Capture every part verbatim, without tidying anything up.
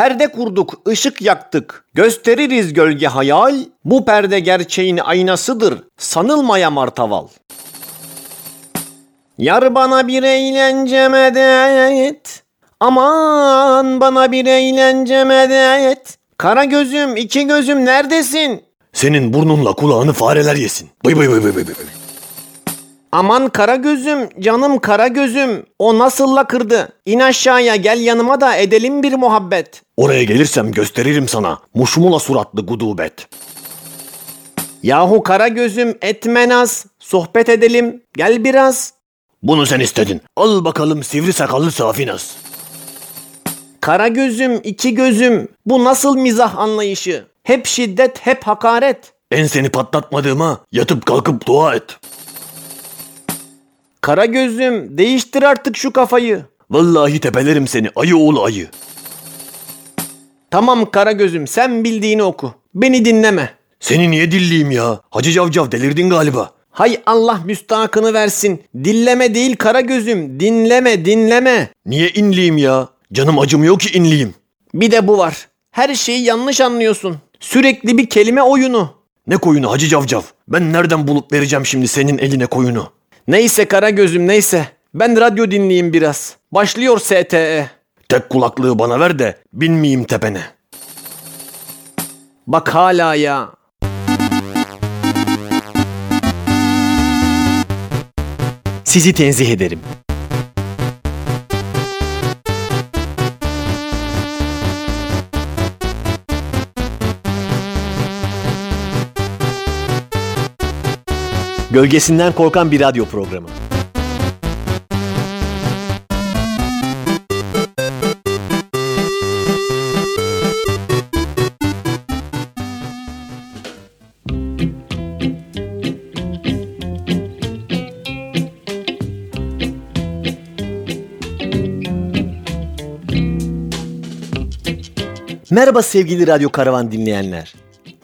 Perde kurduk, ışık yaktık. Gösteririz gölge hayal. Bu perde gerçeğin aynasıdır. Sanılmaya martaval. Yar bana bir eğlence medet. Aman bana bir eğlence medet. Kara gözüm, iki gözüm neredesin? Senin burnunla kulağını fareler yesin. Bıy bıy bıy bıy bıy bıy. Aman kara gözüm, canım kara gözüm. O nasıl la kırdı? İn aşağıya gel yanıma da edelim bir muhabbet. Oraya gelirsem gösteririm sana muşmula suratlı gudubet. Yahu kara gözüm etme naz. Sohbet edelim gel biraz. Bunu sen istedin. Al bakalım sivri sakallı safi naz. Kara gözüm, iki gözüm. Bu nasıl mizah anlayışı? Hep şiddet, hep hakaret. Ben seni patlatmadığıma yatıp kalkıp dua et. Kara gözüm, değiştir artık şu kafayı. Vallahi tepelerim seni ayı oğlu ayı. Tamam kara gözüm, sen bildiğini oku. Beni dinleme. Seni niye dilleyim ya? Hacı Cavcav delirdin galiba. Hay Allah müstahakını versin. Dilleme değil kara gözüm. Dinleme, dinleme. Niye inleyim ya? Canım acımıyor ki inleyim. Bir de bu var. Her şeyi yanlış anlıyorsun. Sürekli bir kelime oyunu. Ne koyunu Hacı Cavcav? Ben nereden bulup vereceğim şimdi senin eline koyunu? Neyse kara gözüm neyse. Ben radyo dinleyeyim biraz. Başlıyor S T E. Tek kulaklığı bana ver de binmeyeyim tepene. Bak hala ya. Sizi tenzih ederim. Gölgesinden korkan bir radyo programı. Merhaba sevgili Radyo Karavan dinleyenler.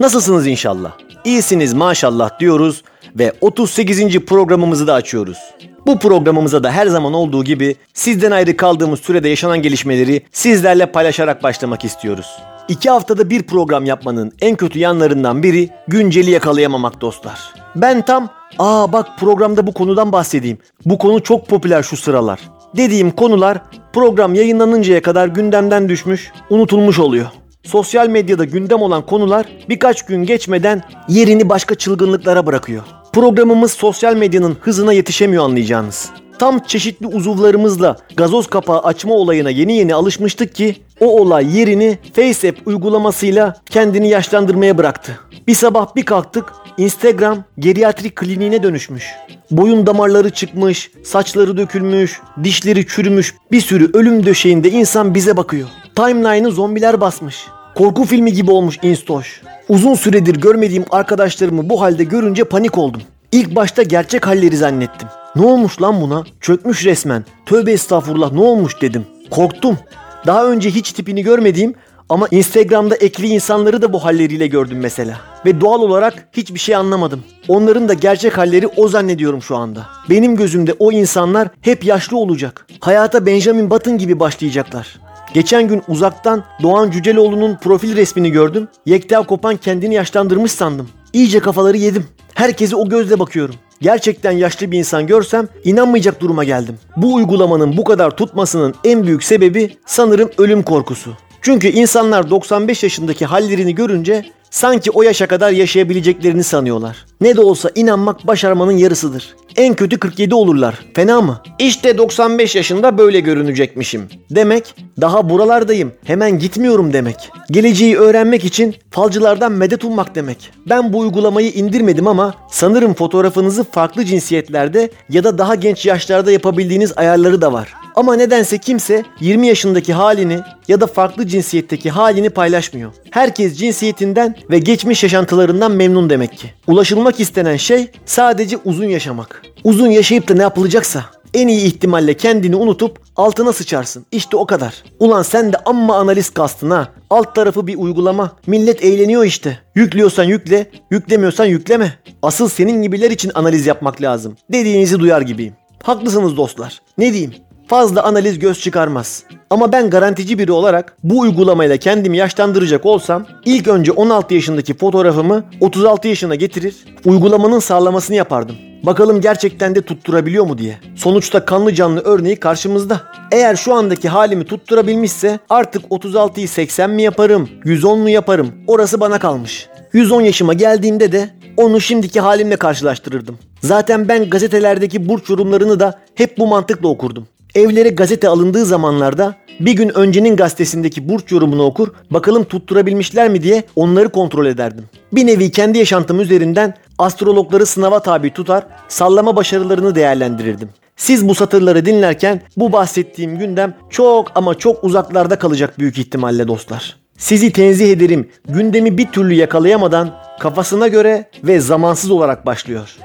Nasılsınız inşallah? İyisiniz maşallah diyoruz. Ve otuz sekizinci programımızı da açıyoruz. Bu programımıza da her zaman olduğu gibi sizden ayrı kaldığımız sürede yaşanan gelişmeleri sizlerle paylaşarak başlamak istiyoruz. İki haftada bir program yapmanın en kötü yanlarından biri günceli yakalayamamak dostlar. Ben tam aa bak programda bu konudan bahsedeyim. Bu konu çok popüler şu sıralar. Dediğim konular program yayınlanıncaya kadar gündemden düşmüş, unutulmuş oluyor. Sosyal medyada gündem olan konular birkaç gün geçmeden yerini başka çılgınlıklara bırakıyor. Programımız sosyal medyanın hızına yetişemiyor anlayacağınız. Tam çeşitli uzuvlarımızla gazoz kapağı açma olayına yeni yeni alışmıştık ki o olay yerini FaceApp uygulamasıyla kendini yaşlandırmaya bıraktı. Bir sabah bir kalktık Instagram geriatrik kliniğine dönüşmüş. Boyun damarları çıkmış, saçları dökülmüş, dişleri çürümüş bir sürü ölüm döşeğinde insan bize bakıyor. Timeline'ı zombiler basmış. Korku filmi gibi olmuş instoş. Uzun süredir görmediğim arkadaşlarımı bu halde görünce panik oldum. İlk başta gerçek halleri zannettim. Ne olmuş lan buna? Çökmüş resmen. Tövbe estağfurullah ne olmuş dedim. Korktum. Daha önce hiç tipini görmediğim ama Instagram'da ekli insanları da bu halleriyle gördüm mesela. Ve doğal olarak hiçbir şey anlamadım. Onların da gerçek halleri o zannediyorum şu anda. Benim gözümde o insanlar hep yaşlı olacak. Hayata Benjamin Button gibi başlayacaklar. Geçen gün uzaktan Doğan Cüceloğlu'nun profil resmini gördüm. Yekta Kopan kendini yaşlandırmış sandım. İyice kafaları yedim. Herkese o gözle bakıyorum. Gerçekten yaşlı bir insan görsem inanmayacak duruma geldim. Bu uygulamanın bu kadar tutmasının en büyük sebebi sanırım ölüm korkusu. Çünkü insanlar doksan beş yaşındaki hallerini görünce sanki o yaşa kadar yaşayabileceklerini sanıyorlar. Ne de olsa inanmak başarmanın yarısıdır. En kötü kırk yedi olurlar. Fena mı? İşte doksan beş yaşında böyle görünecekmişim. Demek daha buralardayım. Hemen gitmiyorum demek. Geleceği öğrenmek için falcılardan medet ummak demek. Ben bu uygulamayı indirmedim ama sanırım fotoğrafınızı farklı cinsiyetlerde ya da daha genç yaşlarda yapabildiğiniz ayarları da var. Ama nedense kimse yirmi yaşındaki halini ya da farklı cinsiyetteki halini paylaşmıyor. Herkes cinsiyetinden ve geçmiş yaşantılarından memnun demek ki. Ulaşılmak istenen şey sadece uzun yaşamak. Uzun yaşayıp da ne yapılacaksa en iyi ihtimalle kendini unutup altına sıçarsın. İşte o kadar. Ulan sen de amma analiz kastın ha. Alt tarafı bir uygulama. Millet eğleniyor işte. Yüklüyorsan yükle, yüklemiyorsan yükleme. Asıl senin gibiler için analiz yapmak lazım. Dediğinizi duyar gibiyim. Haklısınız dostlar. Ne diyeyim? Fazla analiz göz çıkarmaz. Ama ben garantici biri olarak bu uygulamayla kendimi yaşlandıracak olsam ilk önce on altı yaşındaki fotoğrafımı otuz altı yaşına getirir, uygulamanın sağlamasını yapardım. Bakalım gerçekten de tutturabiliyor mu diye. Sonuçta kanlı canlı örneği karşımızda. Eğer şu andaki halimi tutturabilmişse artık otuz altıyı seksen mi yaparım, yüz on mu yaparım? Orası bana kalmış. yüz on yaşıma geldiğimde de onu şimdiki halimle karşılaştırırdım. Zaten ben gazetelerdeki burç yorumlarını da hep bu mantıkla okurdum. Evlere gazete alındığı zamanlarda bir gün öncenin gazetesindeki burç yorumunu okur, bakalım tutturabilmişler mi diye onları kontrol ederdim. Bir nevi kendi yaşantım üzerinden astrologları sınava tabi tutar, sallama başarılarını değerlendirirdim. Siz bu satırları dinlerken bu bahsettiğim gündem çok ama çok uzaklarda kalacak büyük ihtimalle dostlar. Sizi tenzih ederim, gündemi bir türlü yakalayamadan kafasına göre ve zamansız olarak başlıyor.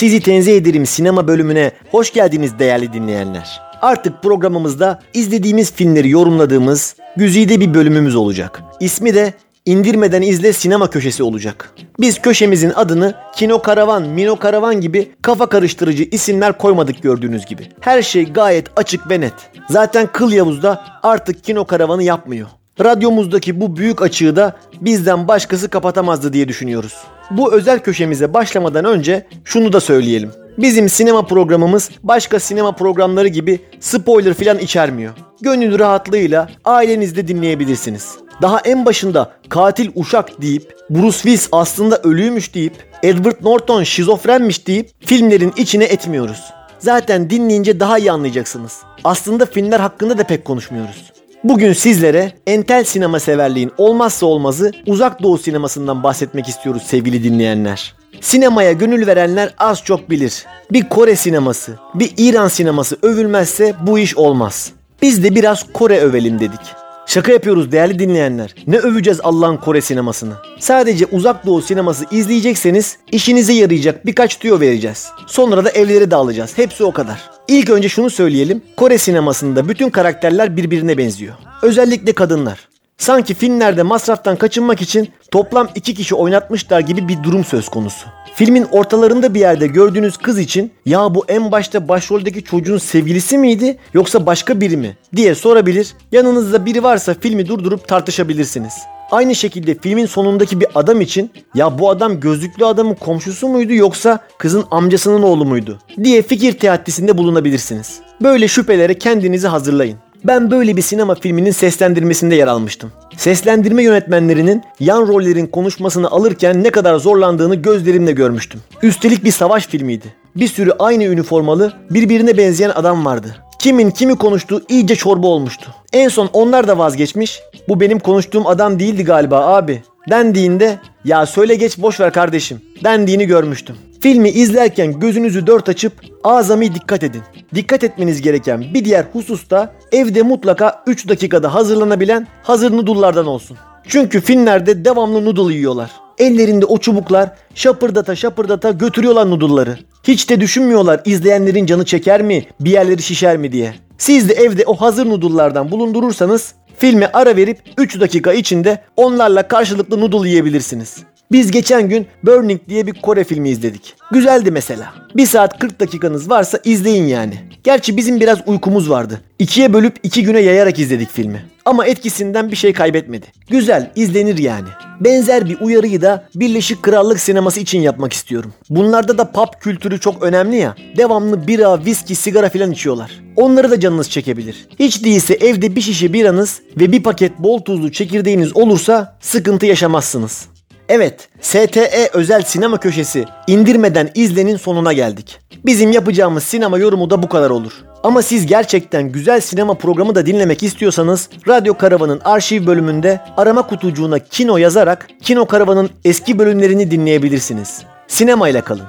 Sizi tenzih ederim sinema bölümüne hoş geldiniz değerli dinleyenler. Artık programımızda izlediğimiz filmleri yorumladığımız güzide bir bölümümüz olacak. İsmi de İndirmeden izle sinema köşesi olacak. Biz köşemizin adını Kino Karavan, Mino Karavan gibi kafa karıştırıcı isimler koymadık gördüğünüz gibi. Her şey gayet açık ve net. Zaten Kıl Yavuz da artık Kino Karavanı yapmıyor. Radyomuzdaki bu büyük açığı da bizden başkası kapatamazdı diye düşünüyoruz. Bu özel köşemize başlamadan önce şunu da söyleyelim. Bizim sinema programımız başka sinema programları gibi spoiler filan içermiyor. Gönül rahatlığıyla ailenizde dinleyebilirsiniz. Daha en başında katil uşak deyip, Bruce Willis aslında ölüymüş deyip, Edward Norton şizofrenmiş deyip filmlerin içine etmiyoruz. Zaten dinleyince daha iyi anlayacaksınız. Aslında filmler hakkında da pek konuşmuyoruz. Bugün sizlere entel sinema severliğin olmazsa olmazı Uzak Doğu sinemasından bahsetmek istiyoruz sevgili dinleyenler. Sinemaya gönül verenler az çok bilir. Bir Kore sineması, bir İran sineması övülmezse bu iş olmaz. Biz de biraz Kore övelim dedik. Şaka yapıyoruz değerli dinleyenler. Ne öveceğiz Allah'ın Kore sinemasını? Sadece Uzak Doğu sineması izleyecekseniz işinize yarayacak birkaç tüyo vereceğiz. Sonra da evlere dağılacağız. Hepsi o kadar. İlk önce şunu söyleyelim. Kore sinemasında bütün karakterler birbirine benziyor. Özellikle kadınlar. Sanki filmlerde masraftan kaçınmak için toplam iki kişi oynatmışlar gibi bir durum söz konusu. Filmin ortalarında bir yerde gördüğünüz kız için ya bu en başta başroldeki çocuğun sevgilisi miydi yoksa başka biri mi diye sorabilir. Yanınızda biri varsa filmi durdurup tartışabilirsiniz. Aynı şekilde filmin sonundaki bir adam için ya bu adam gözlüklü adamın komşusu muydu yoksa kızın amcasının oğlu muydu diye fikir teatisinde bulunabilirsiniz. Böyle şüphelere kendinizi hazırlayın. Ben böyle bir sinema filminin seslendirmesinde yer almıştım. Seslendirme yönetmenlerinin yan rollerin konuşmasını alırken ne kadar zorlandığını gözlerimle görmüştüm. Üstelik bir savaş filmiydi. Bir sürü aynı üniformalı, birbirine benzeyen adam vardı. Kimin kimi konuştuğu iyice çorba olmuştu. En son onlar da vazgeçmiş, bu benim konuştuğum adam değildi galiba abi dendiğinde ya söyle geç boş ver kardeşim dendiğini görmüştüm. Filmi izlerken gözünüzü dört açıp azami dikkat edin. Dikkat etmeniz gereken bir diğer husus da evde mutlaka üç dakikada hazırlanabilen hazır noodle'lardan olsun. Çünkü filmlerde devamlı noodle yiyorlar. Ellerinde o çubuklar şapırdata şapırdata götürüyorlar noodle'ları. Hiç de düşünmüyorlar izleyenlerin canı çeker mi, bir yerleri şişer mi diye. Siz de evde o hazır noodle'lardan bulundurursanız filme ara verip üç dakika içinde onlarla karşılıklı noodle yiyebilirsiniz. Biz geçen gün Burning diye bir Kore filmi izledik. Güzeldi mesela. bir saat kırk dakikanız varsa izleyin yani. Gerçi bizim biraz uykumuz vardı. ikiye bölüp iki güne yayarak izledik filmi. Ama etkisinden bir şey kaybetmedi. Güzel, izlenir yani. Benzer bir uyarıyı da Birleşik Krallık sineması için yapmak istiyorum. Bunlarda da pub kültürü çok önemli ya. Devamlı bira, viski, sigara filan içiyorlar. Onları da canınız çekebilir. Hiç değilse evde bir şişe biranız ve bir paket bol tuzlu çekirdeğiniz olursa sıkıntı yaşamazsınız. Evet, S T E özel sinema köşesi indirmeden izlenin sonuna geldik. Bizim yapacağımız sinema yorumu da bu kadar olur. Ama siz gerçekten güzel sinema programı da dinlemek istiyorsanız Radyo Karavan'ın arşiv bölümünde arama kutucuğuna Kino yazarak Kino Karavan'ın eski bölümlerini dinleyebilirsiniz. Sinemayla kalın.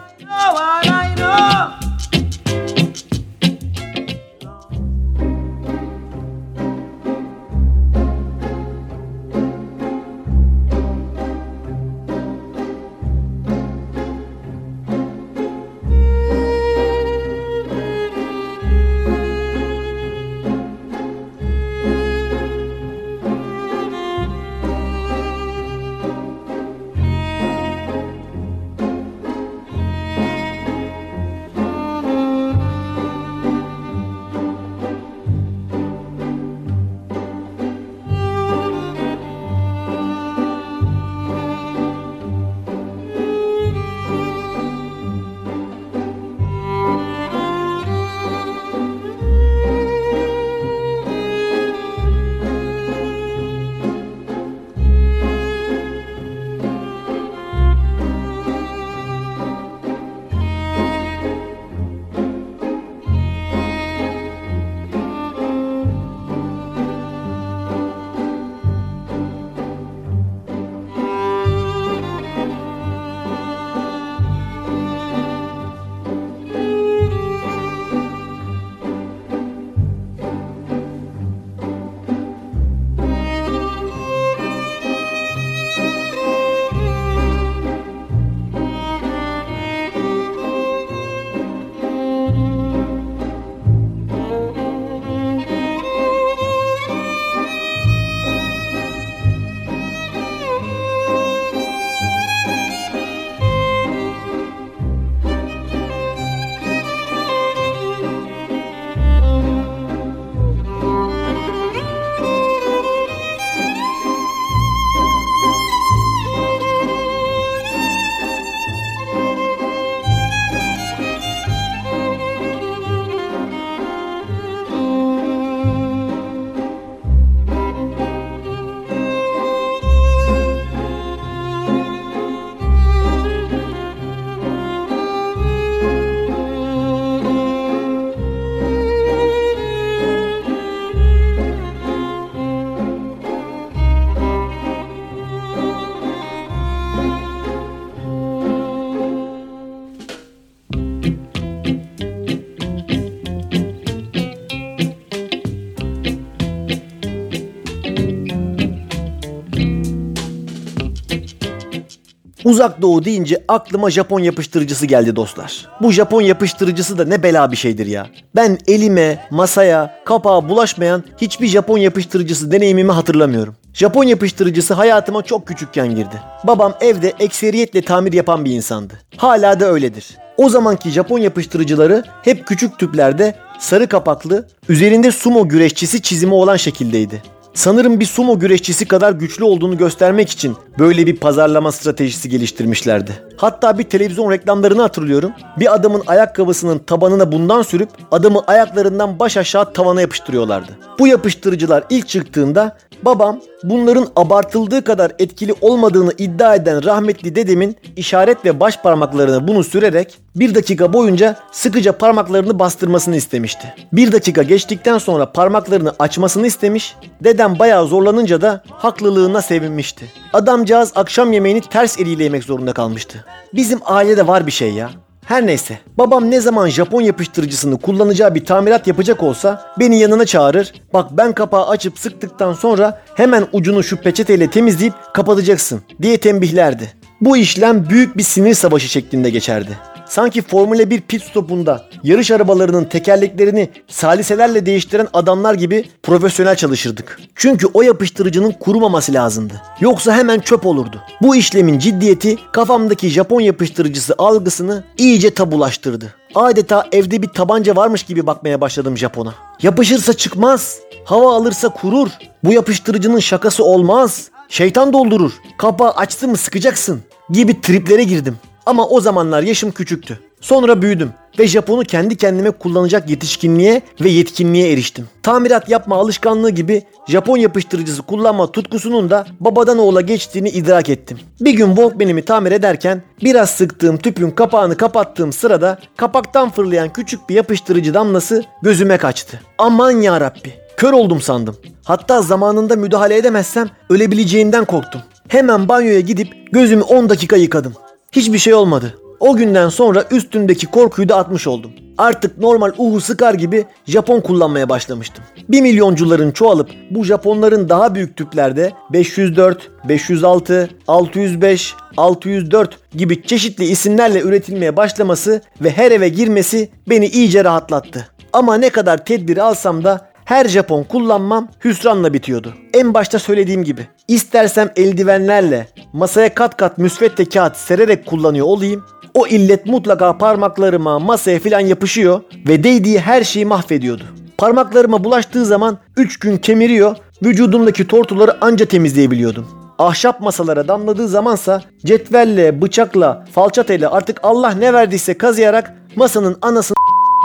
Uzak Doğu deyince aklıma Japon yapıştırıcısı geldi dostlar. Bu Japon yapıştırıcısı da ne bela bir şeydir ya. Ben elime, masaya, kapağa bulaşmayan hiçbir Japon yapıştırıcısı deneyimimi hatırlamıyorum. Japon yapıştırıcısı hayatıma çok küçükken girdi. Babam evde ekseriyetle tamir yapan bir insandı. Hala da öyledir. O zamanki Japon yapıştırıcıları hep küçük tüplerde, sarı kapaklı, üzerinde sumo güreşçisi çizimi olan şekildeydi. Sanırım bir sumo güreşçisi kadar güçlü olduğunu göstermek için böyle bir pazarlama stratejisi geliştirmişlerdi. Hatta bir televizyon reklamlarını hatırlıyorum. Bir adamın ayakkabısının tabanına bundan sürüp adamı ayaklarından baş aşağı tavana yapıştırıyorlardı. Bu yapıştırıcılar ilk çıktığında babam bunların abartıldığı kadar etkili olmadığını iddia eden rahmetli dedemin işaret ve baş parmaklarına bunu sürerek bir dakika boyunca sıkıca parmaklarını bastırmasını istemişti. Bir dakika geçtikten sonra parmaklarını açmasını istemiş, dedem bayağı zorlanınca da haklılığına sevinmişti. Adamcağız akşam yemeğini ters eliyle yemek zorunda kalmıştı. Bizim ailede var bir şey ya. Her neyse, babam ne zaman Japon yapıştırıcısını kullanacağı bir tamirat yapacak olsa beni yanına çağırır. Bak ben kapağı açıp sıktıktan sonra hemen ucunu şu peçeteyle temizleyip kapatacaksın diye tembihlerdi. Bu işlem büyük bir sinir savaşı şeklinde geçerdi. Sanki Formula bir pit stopunda yarış arabalarının tekerleklerini saliselerle değiştiren adamlar gibi profesyonel çalışırdık. Çünkü o yapıştırıcının kurumaması lazımdı. Yoksa hemen çöp olurdu. Bu işlemin ciddiyeti kafamdaki Japon yapıştırıcısı algısını iyice tabulaştırdı. Adeta evde bir tabanca varmış gibi bakmaya başladım Japon'a. Yapışırsa çıkmaz, hava alırsa kurur, bu yapıştırıcının şakası olmaz, şeytan doldurur, kapağı açtın mı sıkacaksın gibi triplere girdim. Ama o zamanlar yaşım küçüktü. Sonra büyüdüm ve Japon'u kendi kendime kullanacak yetişkinliğe ve yetkinliğe eriştim. Tamirat yapma alışkanlığı gibi Japon yapıştırıcısı kullanma tutkusunun da babadan oğula geçtiğini idrak ettim. Bir gün Walkman'imi tamir ederken biraz sıktığım tüpün kapağını kapattığım sırada kapaktan fırlayan küçük bir yapıştırıcı damlası gözüme kaçtı. Aman yarabbi, kör oldum sandım. Hatta zamanında müdahale edemezsem ölebileceğimden korktum. Hemen banyoya gidip gözümü on dakika yıkadım. Hiçbir şey olmadı. O günden sonra üstümdeki korkuyu da atmış oldum. Artık normal uhu sıkar gibi Japon kullanmaya başlamıştım. Bir milyoncuların çoğalıp bu Japonların daha büyük tüplerde beş yüz dört, beş yüz altı, altı yüz beş, altı yüz dört gibi çeşitli isimlerle üretilmeye başlaması ve her eve girmesi beni iyice rahatlattı. Ama ne kadar tedbir alsam da her Japon kullanmam hüsranla bitiyordu. En başta söylediğim gibi istersem eldivenlerle masaya kat kat müsvedde kağıt sererek kullanıyor olayım, o illet mutlaka parmaklarıma, masaya filan yapışıyor ve değdiği her şeyi mahvediyordu. Parmaklarıma bulaştığı zaman üç gün kemiriyor, vücudumdaki tortuları anca temizleyebiliyordum. Ahşap masalara damladığı zamansa cetvelle, bıçakla, falçatayla artık Allah ne verdiyse kazıyarak masanın anasını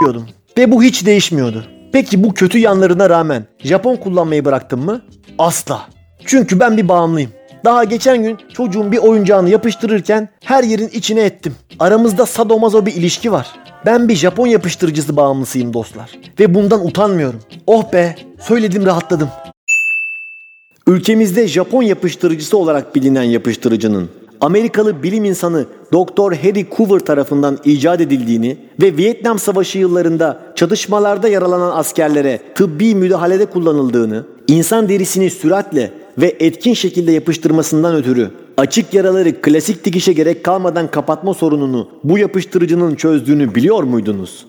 yiyordum ve bu hiç değişmiyordu. Peki bu kötü yanlarına rağmen Japon kullanmayı bıraktım mı? Asla. Çünkü ben bir bağımlıyım. Daha geçen gün çocuğun bir oyuncağını yapıştırırken her yerin içine ettim. Aramızda sadomazo bir ilişki var. Ben bir Japon yapıştırıcısı bağımlısıyım dostlar. Ve bundan utanmıyorum. Oh be, söyledim rahatladım. Ülkemizde Japon yapıştırıcısı olarak bilinen yapıştırıcının Amerikalı bilim insanı doktor Harry Hoover tarafından icat edildiğini ve Vietnam Savaşı yıllarında çatışmalarda yaralanan askerlere tıbbi müdahalede kullanıldığını, insan derisini süratle ve etkin şekilde yapıştırmasından ötürü açık yaraları klasik dikişe gerek kalmadan kapatma sorununu bu yapıştırıcının çözdüğünü biliyor muydunuz?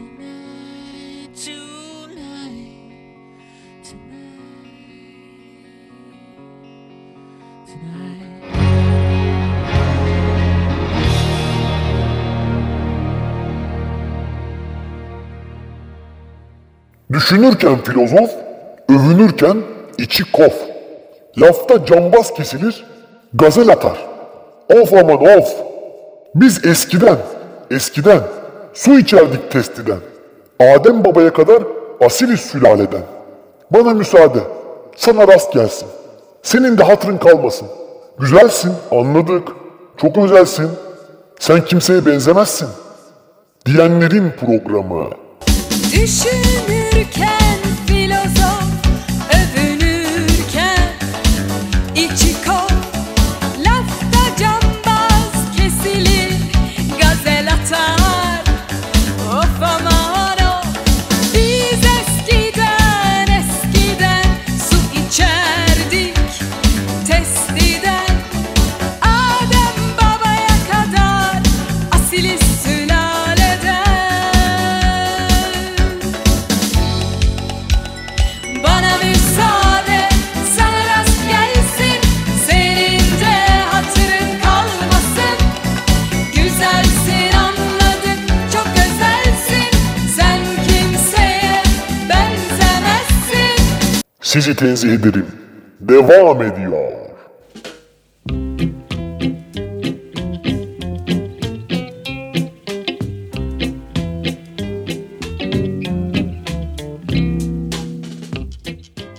tonight, tonight, tonight, tonight. Düşünürken filozof, övünürken içi kof. Lafta cambaz kesilir, gazel atar. Of aman of! Biz eskiden, eskiden su içerdik testiden. Adem babaya kadar asiliz sülaleden. Bana müsaade, sana rast gelsin. Senin de hatırın kalmasın. Güzelsin, anladık. Çok özelsin. Sen kimseye benzemezsin. Diyenlerin programı. Düşünürken filozof, övünürken içi kol, lafta cambaz kesilir, gazel atar, of aman of. Biz eskiden eskiden su içerdik testiden, Adem babaya kadar asiliz sülaleden. Sizi tenzih ederim. Devam ediyor.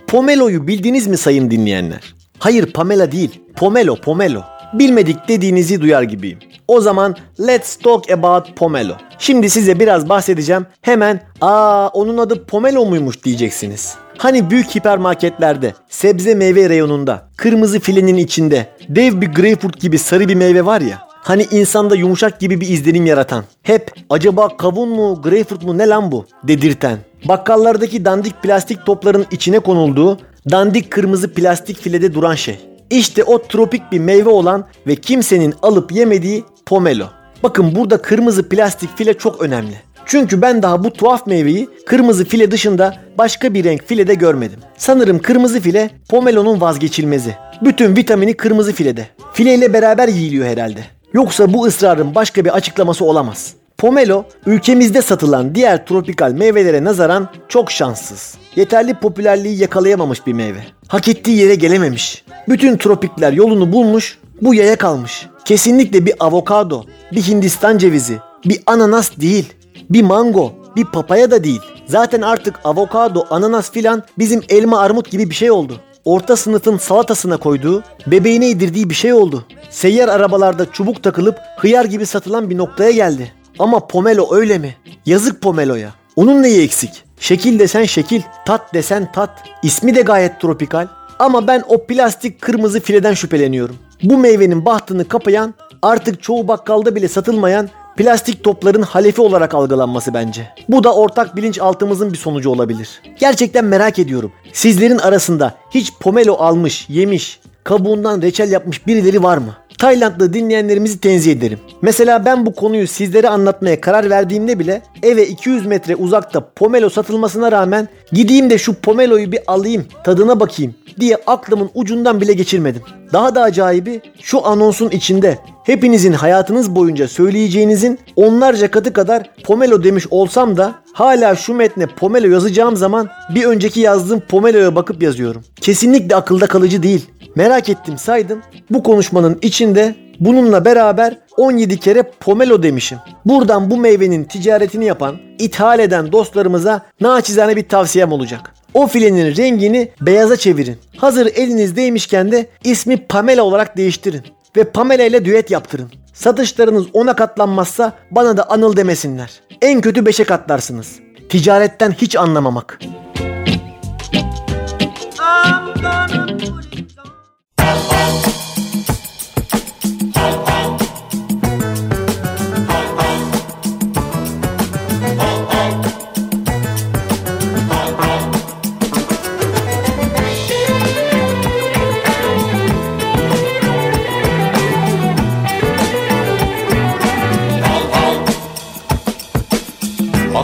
Pomelo'yu bildiniz mi sayın dinleyenler? Hayır, Pamela değil. Pomelo, Pomelo. Bilmedik dediğinizi duyar gibiyim. O zaman let's talk about Pomelo. Şimdi size biraz bahsedeceğim. Hemen aa onun adı Pomelo muymuş diyeceksiniz. Hani büyük hipermarketlerde, sebze meyve reyonunda, kırmızı filenin içinde dev bir greyfurt gibi sarı bir meyve var ya. Hani insanda yumuşak gibi bir izlenim yaratan. Hep acaba kavun mu, greyfurt mu ne lan bu dedirten. Bakkallardaki dandik plastik topların içine konulduğu dandik kırmızı plastik filede duran şey. İşte o tropik bir meyve olan ve kimsenin alıp yemediği pomelo. Bakın burada kırmızı plastik file çok önemli. Çünkü ben daha bu tuhaf meyveyi kırmızı file dışında başka bir renk filede görmedim. Sanırım kırmızı file pomelonun vazgeçilmezi. Bütün vitamini kırmızı filede. Fileyle beraber yiyiliyor herhalde. Yoksa bu ısrarın başka bir açıklaması olamaz. Pomelo ülkemizde satılan diğer tropikal meyvelere nazaran çok şanssız. Yeterli popülerliği yakalayamamış bir meyve. Hak ettiği yere gelememiş. Bütün tropikler yolunu bulmuş, bu yaya kalmış. Kesinlikle bir avokado, bir Hindistan cevizi, bir ananas değil. Bir mango, bir papaya da değil. Zaten artık avokado, ananas filan bizim elma armut gibi bir şey oldu. Orta sınıfın salatasına koyduğu, bebeğine yedirdiği bir şey oldu. Seyyar arabalarda çubuk takılıp hıyar gibi satılan bir noktaya geldi. Ama pomelo öyle mi? Yazık pomeloya. Onun neyi eksik? Şekil desen şekil, tat desen tat. İsmi de gayet tropikal. Ama ben o plastik kırmızı fileden şüpheleniyorum. Bu meyvenin bahtını kapayan, artık çoğu bakkalda bile satılmayan plastik topların halefi olarak algılanması bence. Bu da ortak bilinçaltımızın bir sonucu olabilir. Gerçekten merak ediyorum. Sizlerin arasında hiç pomelo almış, yemiş, kabuğundan reçel yapmış birileri var mı? Taylandlı dinleyenlerimizi tenzih ederim. Mesela ben bu konuyu sizlere anlatmaya karar verdiğimde bile eve iki yüz metre uzakta pomelo satılmasına rağmen gideyim de şu pomeloyu bir alayım, tadına bakayım diye aklımın ucundan bile geçirmedim. Daha da acayibi şu anonsun içinde hepinizin hayatınız boyunca söyleyeceğinizin onlarca katı kadar pomelo demiş olsam da hala şu metne pomelo yazacağım zaman bir önceki yazdığım pomeloya bakıp yazıyorum. Kesinlikle akılda kalıcı değil. Merak ettim saydım. Bu konuşmanın içinde bununla beraber on yedi kere pomelo demişim. Buradan bu meyvenin ticaretini yapan, ithal eden dostlarımıza naçizane bir tavsiyem olacak. O filenin rengini beyaza çevirin. Hazır elinizdeymişken de ismi Pamela olarak değiştirin. Ve Pamela ile düet yaptırın. Satışlarınız ona katlanmazsa bana da Anıl demesinler. En kötü beşe katlarsınız. Ticaretten hiç anlamamak.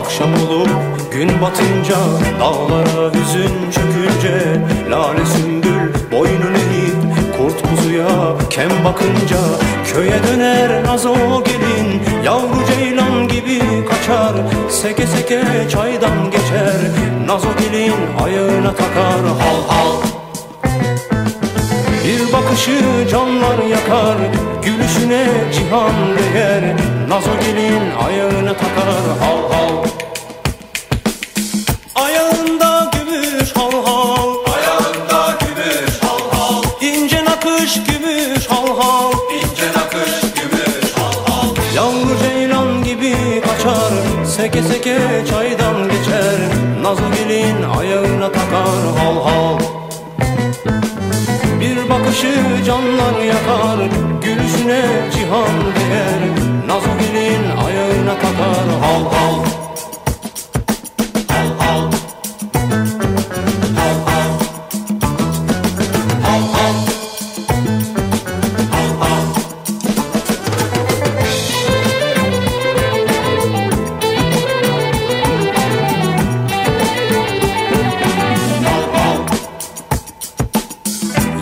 Akşam olup gün batınca, dağlara hüzün çökünce, lale sümbül boynunu eğip kurt kuzuya kem bakınca, köye döner nazo gelin, yavru ceylan gibi kaçar, seke seke çaydan geçer, nazo gelin ayağına takar hal hal. Bir bakışı canlar yakar, gülüşüne cihan değer, nazo gelin ayağına takar hal hal. Ayağında gümüş hal hal, ayağında gümüş hal hal, ince nakış gümüş hal hal, ince nakış gümüş hal hal. Yavru ceylan gibi kaçar, seke seke çaydan geçer, nazo gelin ayağına takar hal hal. Bir bakışı canlar yakar, gülüşüne cihan değer, nazo gelin ayağına takar hal hal. Hal hal, hal hal, hal hal, hal hal.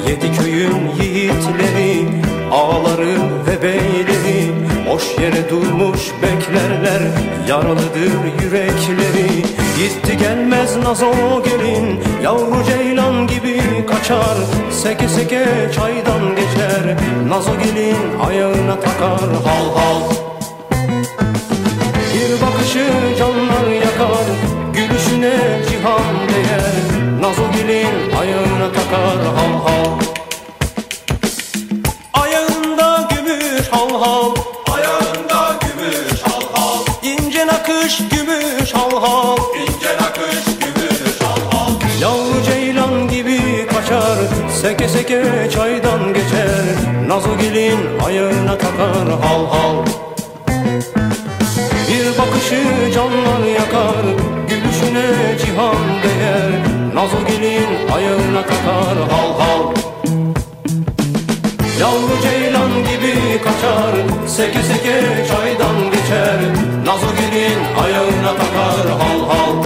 Yedi köyün yiğitleri, ağaları ve beyleri, boş yere durmuş beklerler, yaralıdır yürekleri. Gitti gelmez nazo gelin, yavru ceylan gibi kaçar, seke seke çaydan geçer, nazo gelin ayağına takar hal hal. Bir bakışı canlar yakar, gülüşüne cihan değer, nazo gelin ayağına takar hal hal. Ayağında gümüş hal hal, ayağında gümüş hal hal, ince nakış gümüş hal hal, ince nakış gümüş hal hal. Yavru ceylan gibi kaçar, seke seke çaydan geçer, nazo gelin ayağına takar hal hal. Bir bakışı canlar yakar, gülüşüne cihan değer, nazo gelin ayağına takar hal hal. Yavru ceylan gibi kaçar, seke seke çaydan geçer, nazo gelin ayağına takar hal hal.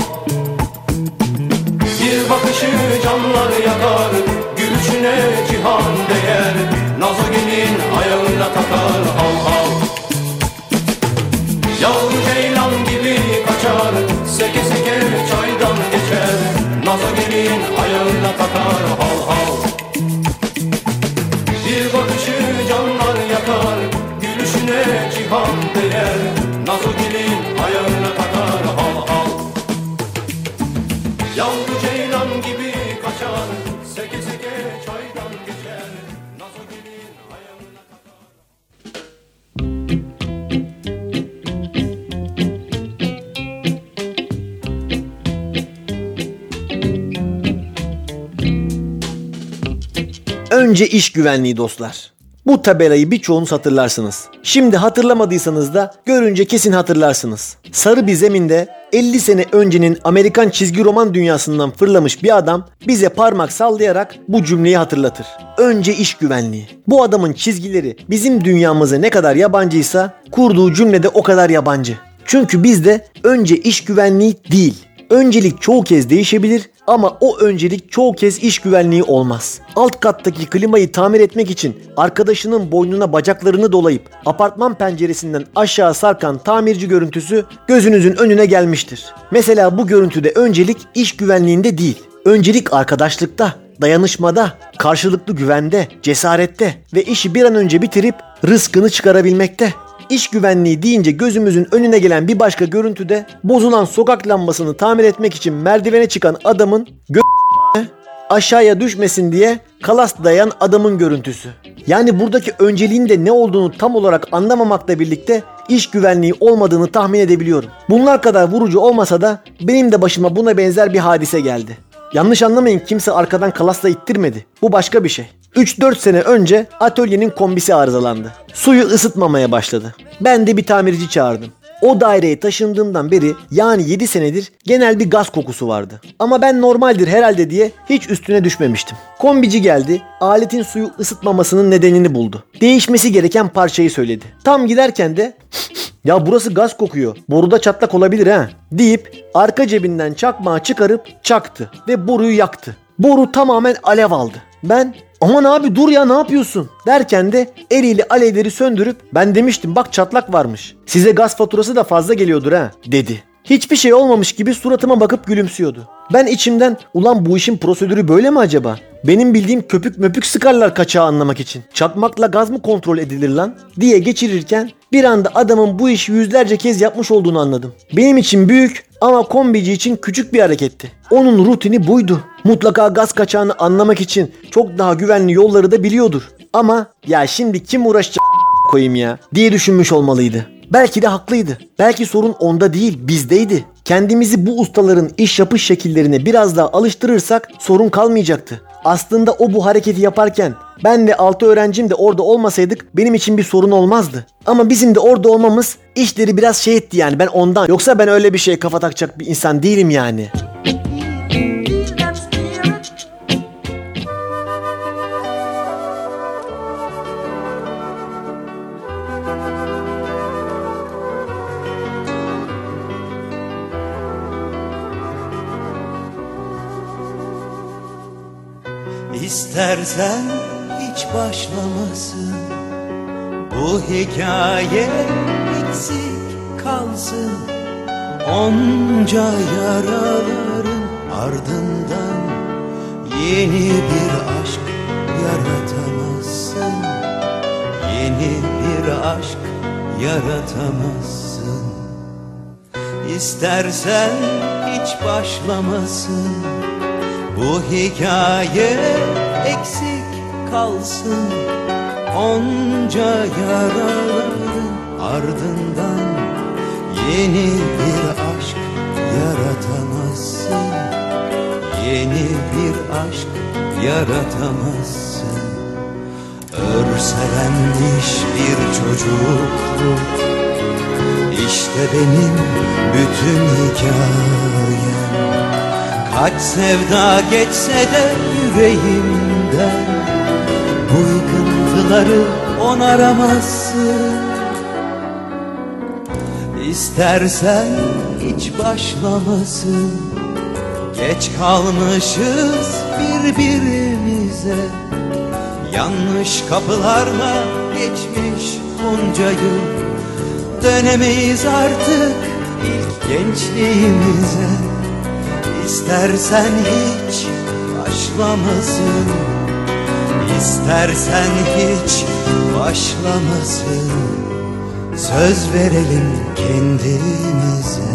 Bir bakışı canlar yakar, gülüşüne cihan değer, nazo gelin ayağına takar hal hal. Yavru ceylan gibi kaçar, seke seke çaydan geçer, nazo gelin ayağına takar hal hal. Bir bakışı canlar yakar, gülüşüne cihan değer, nazo gelin ayağına takar hal hal. Yavru ceylan gibi kaçar, seke seke çaydan geçer, nazo gelin ayağına takar. Önce iş güvenliği dostlar. Bu tabelayı birçoğunuz hatırlarsınız. Şimdi hatırlamadıysanız da görünce kesin hatırlarsınız. Sarı bir zeminde elli sene öncenin Amerikan çizgi roman dünyasından fırlamış bir adam bize parmak sallayarak bu cümleyi hatırlatır. Önce iş güvenliği. Bu adamın çizgileri bizim dünyamıza ne kadar yabancıysa kurduğu cümle de o kadar yabancı. Çünkü bizde önce iş güvenliği değil. Öncelik çoğu kez değişebilir ama o öncelik çoğu kez iş güvenliği olmaz. Alt kattaki klimayı tamir etmek için arkadaşının boynuna bacaklarını dolayıp apartman penceresinden aşağı sarkan tamirci görüntüsü gözünüzün önüne gelmiştir. Mesela bu görüntüde öncelik iş güvenliğinde değil. Öncelik arkadaşlıkta, dayanışmada, karşılıklı güvende, cesarette ve işi bir an önce bitirip rızkını çıkarabilmekte. İş güvenliği deyince gözümüzün önüne gelen bir başka görüntü de bozulan sokak lambasını tamir etmek için merdivene çıkan adamın gö- aşağıya düşmesin diye kalas dayan adamın görüntüsü. Yani buradaki önceliğin de ne olduğunu tam olarak anlamamakla birlikte iş güvenliği olmadığını tahmin edebiliyorum. Bunlar kadar vurucu olmasa da benim de başıma buna benzer bir hadise geldi. Yanlış anlamayın, kimse arkadan kalasla ittirmedi. Bu başka bir şey. üç dört sene önce atölyenin kombisi arızalandı. Suyu ısıtmamaya başladı. Ben de bir tamirci çağırdım. O daireye taşındığımdan beri yani yedi senedir genel bir gaz kokusu vardı. Ama ben normaldir herhalde diye hiç üstüne düşmemiştim. Kombici geldi, aletin suyu ısıtmamasının nedenini buldu. Değişmesi gereken parçayı söyledi. Tam giderken de Ya burası gaz kokuyor, boruda çatlak olabilir ha deyip arka cebinden çakmağı çıkarıp çaktı ve boruyu yaktı. Boru tamamen alev aldı. Ben aman abi dur ya ne yapıyorsun derken de eliyle alevleri söndürüp ben demiştim bak çatlak varmış. Size gaz faturası da fazla geliyordur ha dedi. Hiçbir şey olmamış gibi suratıma bakıp gülümsüyordu. Ben içimden ulan bu işin prosedürü böyle mi acaba? Benim bildiğim köpük möpük sıkarlar kaçağı anlamak için. Çatmakla gaz mı kontrol edilir lan diye geçirirken bir anda adamın bu işi yüzlerce kez yapmış olduğunu anladım. Benim için büyük ama kombici için küçük bir hareketti. Onun rutini buydu. Mutlaka gaz kaçağını anlamak için çok daha güvenli yolları da biliyordur. Ama ya şimdi kim uğraşacak koyayım ya diye düşünmüş olmalıydı. Belki de haklıydı. Belki sorun onda değil, bizdeydi. Kendimizi bu ustaların iş yapış şekillerine biraz daha alıştırırsak sorun kalmayacaktı. Aslında o bu hareketi yaparken ben ve altı öğrencim de orada olmasaydık benim için bir sorun olmazdı. Ama bizim de orada olmamız işleri biraz şey etti yani ben ondan. Yoksa ben öyle bir şeye kafa takacak bir insan değilim yani. İstersen hiç başlamasın, bu hikaye eksik kalsın. Onca yaraların ardından yeni bir aşk yaratamazsın. Yeni bir aşk yaratamazsın. İstersen hiç başlamasın, bu hikaye eksik kalsın. Onca yaraların ardından yeni bir aşk yaratamazsın. Yeni bir aşk yaratamazsın. Örselenmiş bir çocukluk, İşte benim bütün hikayem. Kaç sevda geçse de yüreğimden, bu yıkıntıları onaramazsın. İstersen hiç başlamasın, geç kalmışız birbirimize. Yanlış kapılarla geçmiş onca yıl, dönemeyiz artık ilk gençliğimize. İstersen hiç başlamasın, istersen hiç başlamasın. Söz verelim kendimize.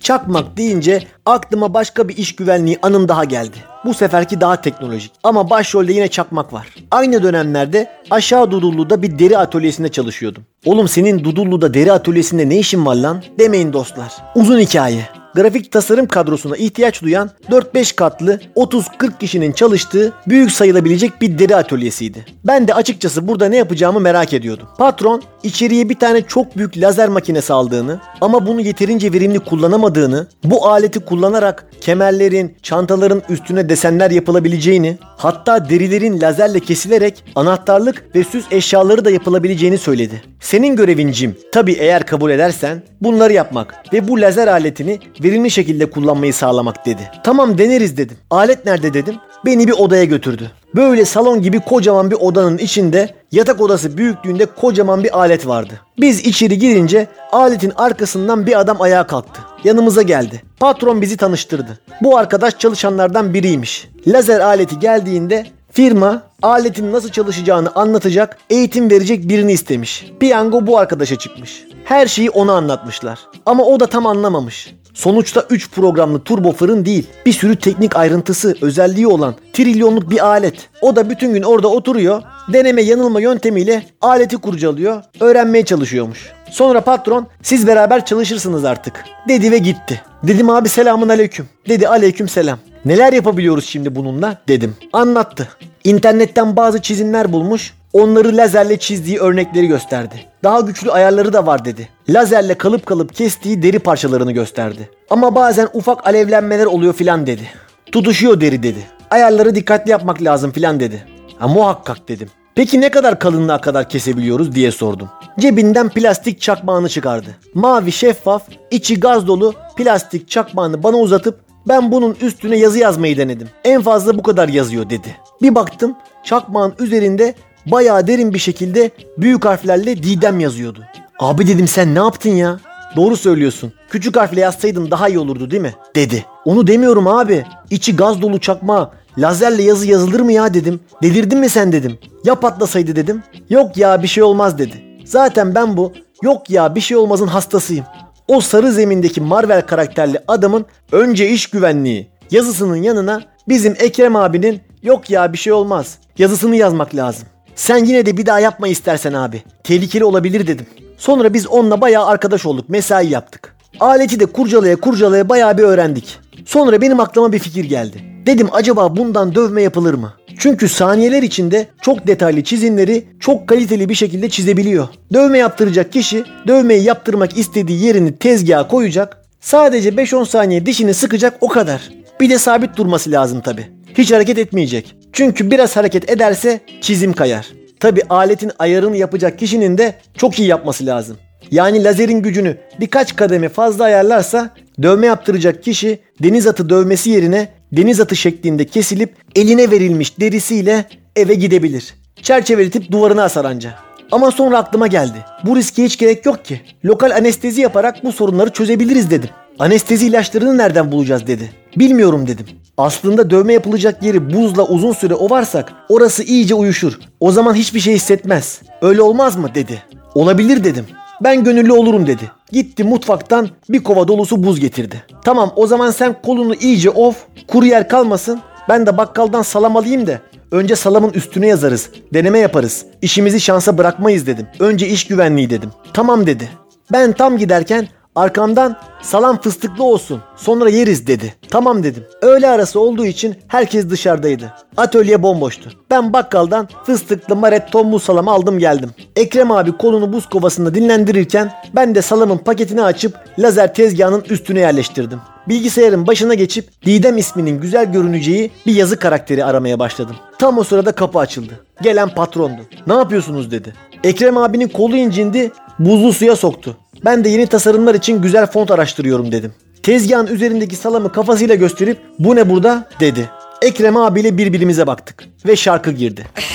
Çakmak deyince aklıma başka bir iş güvenliği anım daha geldi. Bu seferki daha teknolojik ama başrolde yine çakmak var. Aynı dönemlerde aşağı Dudullu'da bir deri atölyesinde çalışıyordum. Oğlum senin Dudullu'da deri atölyesinde ne işin var lan demeyin dostlar. Uzun hikaye. Grafik tasarım kadrosuna ihtiyaç duyan dört beş katlı otuz kırk kişinin çalıştığı büyük sayılabilecek bir deri atölyesiydi. Ben de açıkçası burada ne yapacağımı merak ediyordum. Patron içeriye bir tane çok büyük lazer makinesi aldığını ama bunu yeterince verimli kullanamadığını, bu aleti kullanarak kemerlerin, çantaların üstüne desenler yapılabileceğini, hatta derilerin lazerle kesilerek anahtarlık ve süs eşyaları da yapılabileceğini söyledi. Senin görevin Jim, tabii eğer kabul edersen, bunları yapmak ve bu lazer aletini verimli şekilde kullanmayı sağlamak dedi. Tamam deneriz dedim. Alet nerede dedim. Beni bir odaya götürdü. Böyle salon gibi kocaman bir odanın içinde yatak odası büyüklüğünde kocaman bir alet vardı. Biz içeri girince aletin arkasından bir adam ayağa kalktı. Yanımıza geldi. Patron bizi tanıştırdı. Bu arkadaş çalışanlardan biriymiş. Lazer aleti geldiğinde firma aletin nasıl çalışacağını anlatacak, eğitim verecek birini istemiş. Piyango bu arkadaşa çıkmış. Her şeyi ona anlatmışlar. Ama o da tam anlamamış. Sonuçta üç programlı turbo fırın değil, bir sürü teknik ayrıntısı, özelliği olan trilyonluk bir alet. O da bütün gün orada oturuyor, deneme yanılma yöntemiyle aleti kurcalıyor, öğrenmeye çalışıyormuş. Sonra patron siz beraber çalışırsınız artık dedi ve gitti. Dedim abi selamun aleyküm. Dedi aleyküm selam. Neler yapabiliyoruz şimdi bununla dedim. Anlattı. İnternetten bazı çizimler bulmuş. Onları lazerle çizdiği örnekleri gösterdi. Daha güçlü ayarları da var dedi. Lazerle kalıp kalıp kestiği deri parçalarını gösterdi. Ama bazen ufak alevlenmeler oluyor filan dedi. Tutuşuyor deri dedi. Ayarları dikkatli yapmak lazım filan dedi. Ha muhakkak dedim. Peki ne kadar kalınlığa kadar kesebiliyoruz diye sordum. Cebinden plastik çakmağını çıkardı. Mavi şeffaf, içi gaz dolu plastik çakmağını bana uzatıp ben bunun üstüne yazı yazmayı denedim. En fazla bu kadar yazıyor dedi. Bir baktım çakmağın üzerinde bayağı derin bir şekilde büyük harflerle Didem yazıyordu. Abi dedim sen ne yaptın ya? Doğru söylüyorsun. Küçük harfle yazsaydın daha iyi olurdu değil mi? Dedi. Onu demiyorum abi. İçi gaz dolu çakmağa lazerle yazı yazılır mı ya dedim. Delirdin mi sen dedim. Ya patlasaydı dedim. Yok ya bir şey olmaz dedi. Zaten ben bu yok ya bir şey olmazın hastasıyım. O sarı zemindeki Marvel karakterli adamın önce iş güvenliği yazısının yanına bizim Ekrem abinin yok ya bir şey olmaz yazısını yazmak lazım. Sen yine de bir daha yapma istersen abi. Tehlikeli olabilir dedim. Sonra biz onunla bayağı arkadaş olduk. Mesai yaptık. Aleti de kurcalaya kurcalaya bayağı bir öğrendik. Sonra benim aklıma bir fikir geldi. Dedim acaba bundan dövme yapılır mı? Çünkü saniyeler içinde çok detaylı çizimleri çok kaliteli bir şekilde çizebiliyor. Dövme yaptıracak kişi dövmeyi yaptırmak istediği yerini tezgaha koyacak. Sadece beş on saniye dişini sıkacak o kadar. Bir de sabit durması lazım tabii. Hiç hareket etmeyecek. Çünkü biraz hareket ederse çizim kayar. Tabi aletin ayarını yapacak kişinin de çok iyi yapması lazım. Yani lazerin gücünü birkaç kademe fazla ayarlarsa dövme yaptıracak kişi deniz atı dövmesi yerine deniz atı şeklinde kesilip eline verilmiş derisiyle eve gidebilir. Çerçeveletip duvarına asar anca. Ama sonra aklıma geldi. Bu riske hiç gerek yok ki. Lokal anestezi yaparak bu sorunları çözebiliriz dedim. Anestezi ilaçlarını nereden bulacağız dedi. Bilmiyorum dedim. Aslında dövme yapılacak yeri buzla uzun süre ovarsak orası iyice uyuşur. O zaman hiçbir şey hissetmez. Öyle olmaz mı dedi. Olabilir dedim. Ben gönüllü olurum dedi. Gitti mutfaktan bir kova dolusu buz getirdi. Tamam o zaman sen kolunu iyice of, kuru yer kalmasın. Ben de bakkaldan salam alayım da önce salamın üstüne yazarız. Deneme yaparız. İşimizi şansa bırakmayız dedim. Önce iş güvenliği dedim. Tamam dedi. Ben tam giderken arkamdan salam fıstıklı olsun sonra yeriz dedi. Tamam dedim. Öğle arası olduğu için herkes dışarıdaydı. Atölye bomboştu. Ben bakkaldan fıstıklı maret ton buz salamı aldım geldim. Ekrem abi kolunu buz kovasında dinlendirirken ben de salamın paketini açıp lazer tezgahının üstüne yerleştirdim. Bilgisayarın başına geçip Didem isminin güzel görüneceği bir yazı karakteri aramaya başladım. Tam o sırada kapı açıldı. Gelen patrondu. Ne yapıyorsunuz dedi. Ekrem abinin kolu incindi, buzlu suya soktu. Ben de yeni tasarımlar için güzel font araştırıyorum dedim. Tezgahın üzerindeki salamı kafasıyla gösterip bu ne burada dedi. Ekrem abiyle birbirimize baktık ve şarkı girdi. Around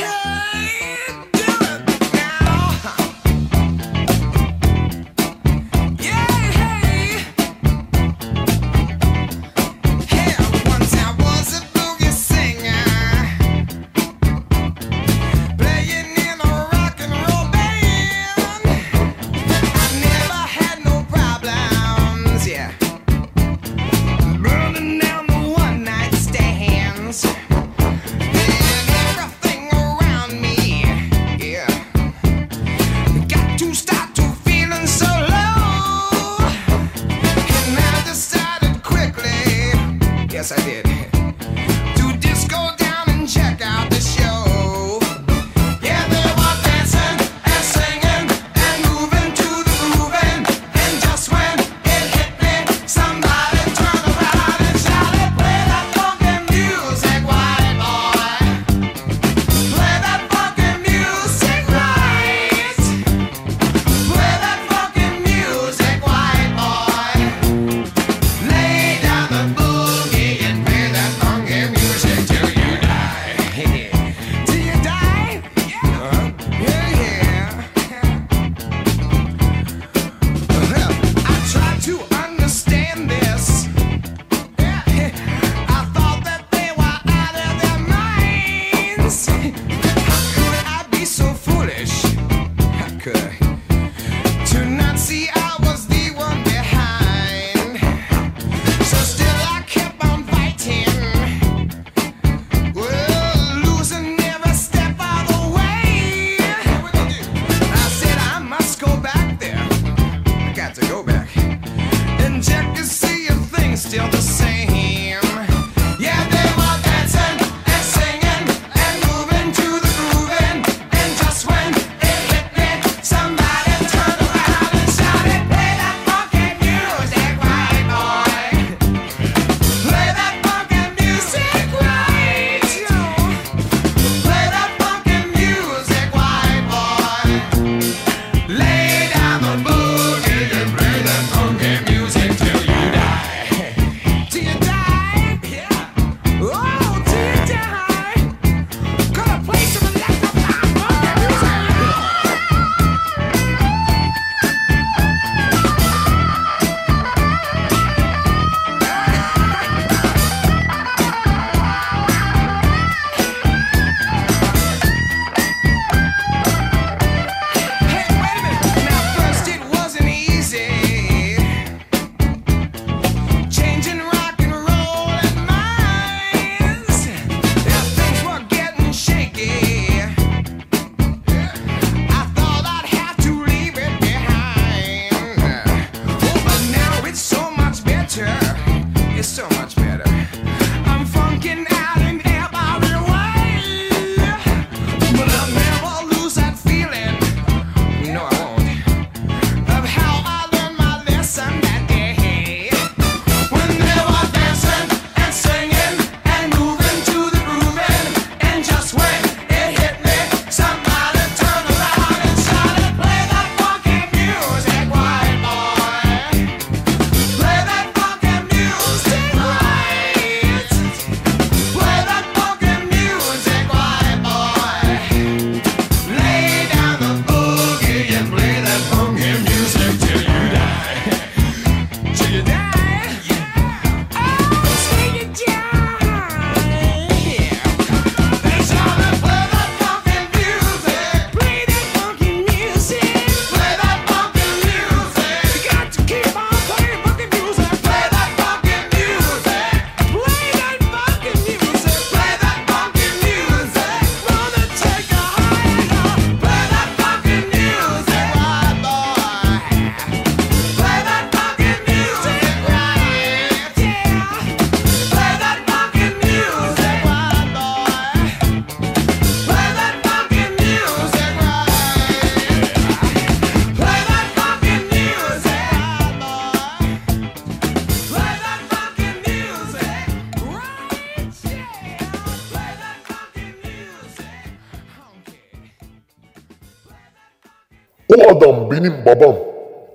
O adam benim babam.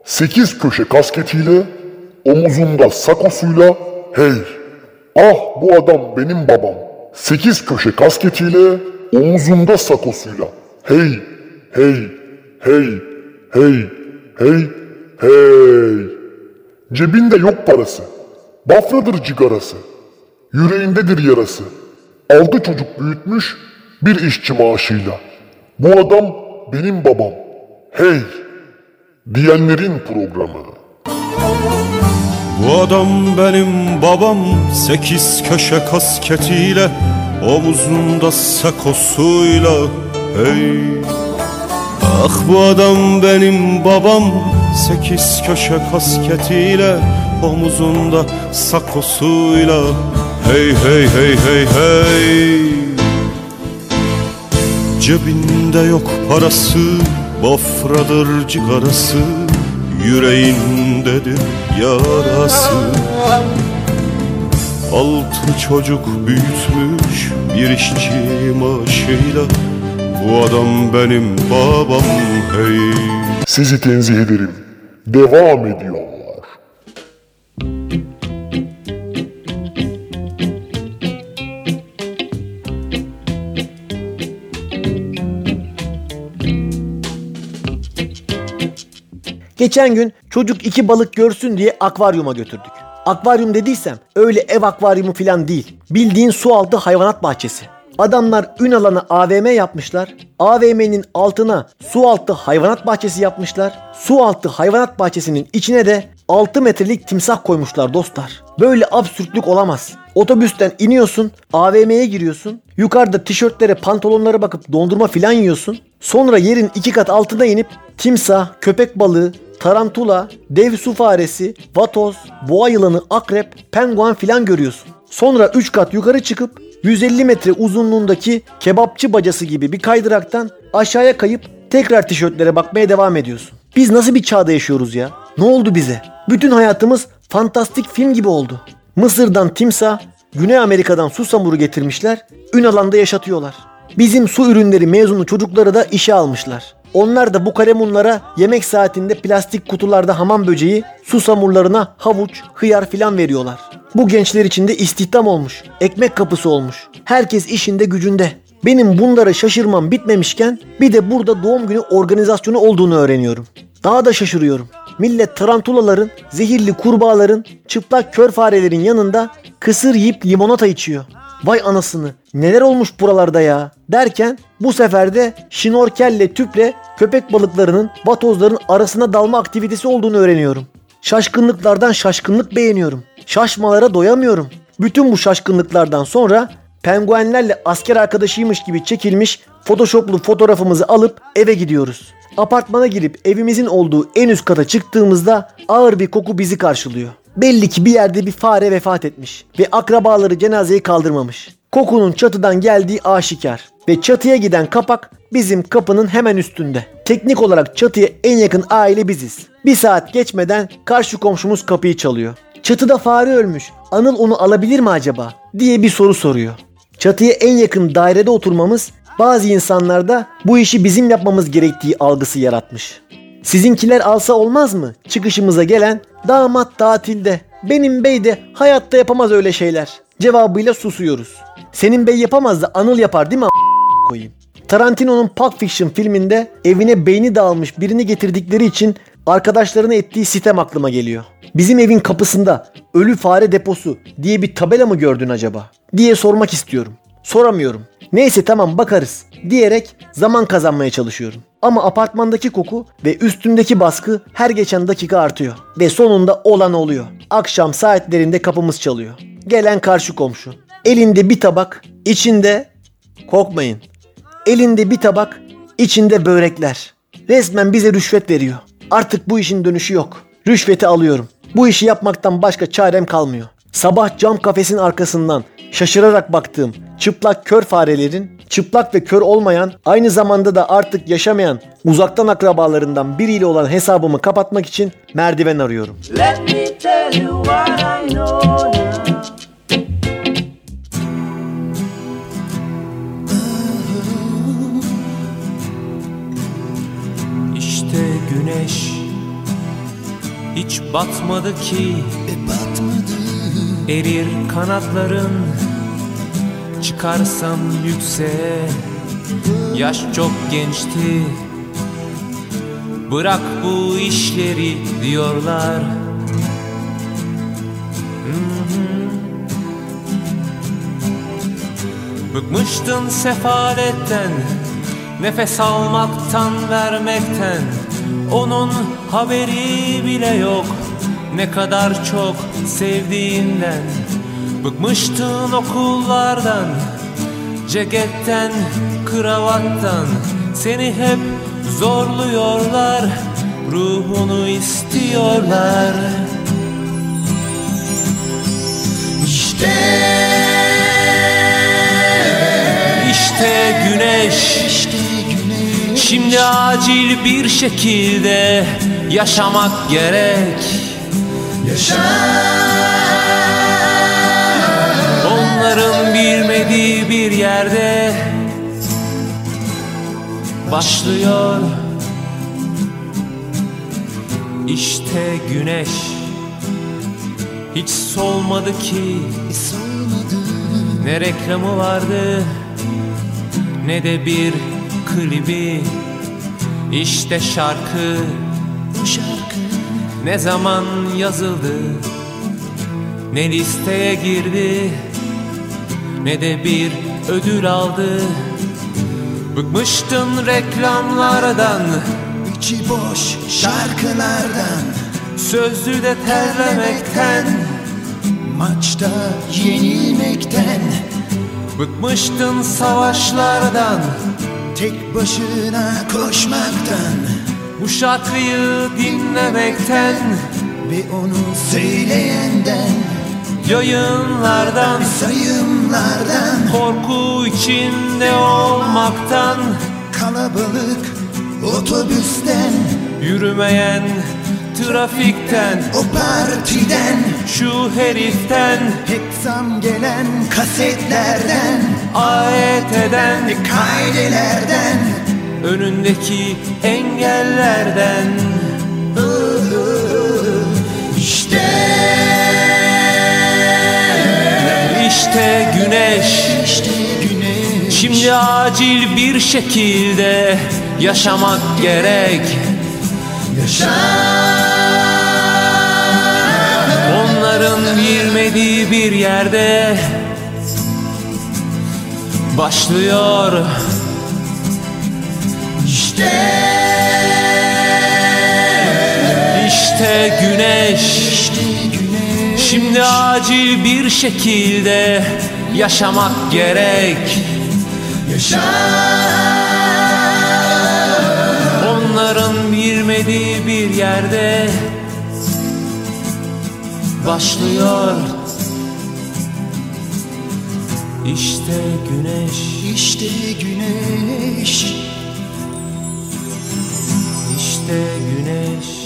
Sekiz köşe kasketiyle, omuzunda sakosuyla, hey, ah bu adam benim babam. Sekiz köşe kasketiyle, omuzunda sakosuyla, hey, hey, hey, hey, hey, hey. Cebinde yok parası, bafradır cigarası, yüreğindedir yarası. Aldı çocuk büyütmüş bir işçi maaşıyla. Bu adam benim babam. Hey! Diyenlerin programı. Bu adam benim babam, sekiz köşe kasketiyle, omuzunda sakosuyla, hey! Ah bu adam benim babam, sekiz köşe kasketiyle, omuzunda sakosuyla, hey hey hey hey hey! Cebinde yok parası, bafradır cigarası, yüreğindedir yarası. Altı çocuk büyütmüş bir işçi maaşıyla, bu adam benim babam hey. Sizi tenzih ederim. Devam ediyor. Geçen gün çocuk iki balık görsün diye akvaryuma götürdük. Akvaryum dediysem öyle ev akvaryumu falan değil. Bildiğin su altı hayvanat bahçesi. Adamlar Ünalan'a A V M yapmışlar. A V M'nin altına su altı hayvanat bahçesi yapmışlar. Su altı hayvanat bahçesinin içine de altı metrelik timsah koymuşlar dostlar. Böyle absürtlük olamaz. Otobüsten iniyorsun, A V M'ye giriyorsun. Yukarıda tişörtlere, pantolonlara bakıp dondurma filan yiyorsun. Sonra yerin iki kat altına inip timsah, köpek balığı, tarantula, dev su faresi, vatoz, boğa yılanı, akrep, penguen filan görüyorsun. Sonra üç kat yukarı çıkıp yüz elli metre uzunluğundaki kebapçı bacası gibi bir kaydıraktan aşağıya kayıp tekrar tişörtlere bakmaya devam ediyorsun. Biz nasıl bir çağda yaşıyoruz ya? Ne oldu bize? Bütün hayatımız fantastik film gibi oldu. Mısır'dan timsah, Güney Amerika'dan susamuru getirmişler, Ünalan'da yaşatıyorlar. Bizim su ürünleri mezunu çocukları da işe almışlar. Onlar da bu kalemunlara yemek saatinde plastik kutularda hamam böceği, sus hamurlarına havuç, hıyar filan veriyorlar. Bu gençler için de istihdam olmuş, ekmek kapısı olmuş. Herkes işinde gücünde. Benim bunlara şaşırmam bitmemişken bir de burada doğum günü organizasyonu olduğunu öğreniyorum. Daha da şaşırıyorum. Millet tarantulaların, zehirli kurbağaların, çıplak kör farelerin yanında kısır yiyip limonata içiyor. Vay anasını, neler olmuş buralarda ya derken bu sefer de şnorkelle, tüple köpek balıklarının, vatozların arasına dalma aktivitesi olduğunu öğreniyorum. Şaşkınlıklardan şaşkınlık beğeniyorum. Şaşmalara doyamıyorum. Bütün bu şaşkınlıklardan sonra penguenlerle asker arkadaşıymış gibi çekilmiş photoshoplu fotoğrafımızı alıp eve gidiyoruz. Apartmana girip evimizin olduğu en üst kata çıktığımızda ağır bir koku bizi karşılıyor. Belli ki bir yerde bir fare vefat etmiş ve akrabaları cenazeyi kaldırmamış. Kokunun çatıdan geldiği aşikar ve çatıya giden kapak bizim kapının hemen üstünde. Teknik olarak çatıya en yakın aile biziz. Bir saat geçmeden karşı komşumuz kapıyı çalıyor. Çatıda fare ölmüş, Anıl onu alabilir mi acaba diye bir soru soruyor. Çatıya en yakın dairede oturmamız bazı insanlarda bu işi bizim yapmamız gerektiği algısı yaratmış. Sizinkiler alsa olmaz mı? Çıkışımıza gelen damat tatilde, benim bey de hayatta yapamaz öyle şeyler cevabıyla susuyoruz. Senin bey yapamaz da Anıl yapar değil mi a** koyayım? Tarantino'nun Pulp Fiction filminde evine beyni dağılmış birini getirdikleri için arkadaşlarına ettiği sitem aklıma geliyor. Bizim evin kapısında ölü fare deposu diye bir tabela mı gördün acaba diye sormak istiyorum. Soramıyorum. Neyse tamam bakarız diyerek zaman kazanmaya çalışıyorum. Ama apartmandaki koku ve üstümdeki baskı her geçen dakika artıyor. Ve sonunda olan oluyor. Akşam saatlerinde kapımız çalıyor. Gelen karşı komşu. Elinde bir tabak, içinde... Korkmayın. Elinde bir tabak, içinde börekler. Resmen bize rüşvet veriyor. Artık bu işin dönüşü yok. Rüşveti alıyorum. Bu işi yapmaktan başka çarem kalmıyor. Sabah cam kafesin arkasından şaşırarak baktığım çıplak kör farelerin, çıplak ve kör olmayan, aynı zamanda da artık yaşamayan uzaktan akrabalarından biriyle olan hesabımı kapatmak için merdiven arıyorum. İşte güneş hiç batmadı ki, e batmadı. Erir kanatların, çıkarsam yükseğe. Yaş çok gençti, bırak bu işleri diyorlar. Bıkmıştın sefaletten, nefes almaktan, vermekten. Onun haberi bile yok, ne kadar çok sevdiğinden. Bıkmıştın okullardan, ceketten, kravattan. Seni hep zorluyorlar, ruhunu istiyorlar. İşte, işte güneş, işte güneş. Şimdi acil bir şekilde yaşamak gerek. Yaşa. Onların bilmediği bir yerde başlıyor. İşte güneş hiç solmadı ki, ne reklamı vardı ne de bir klibi. İşte şarkı, ne zaman yazıldı, ne listeye girdi, ne de bir ödül aldı. Bıkmıştın reklamlardan, içi boş şarkılardan, sözlü de terlemekten, maçta yenilmekten. Bıkmıştın savaşlardan, tek başına koşmaktan, bu şarkıyı dinlemekten ve onu söyleyenden. Yayınlardan, sayımlardan, korku içinde olmaktan, kalabalık otobüsten, yürümeyen trafikten, o partiden, şu heriften, hep zam gelen kasetlerden, A Y T'den, kaydelerden. önündeki engellerden. İşte, işte güneş, işte güneş. Şimdi acil bir şekilde yaşamak gerek. Yaşa. Onların girmediği bir yerde başlıyor. İşte, işte güneş, işte güneş. Şimdi acil bir şekilde yaşamak gerek. Yaşa. Onların bilmediği bir yerde başlıyor. İşte güneş, işte güneş, işte güneş.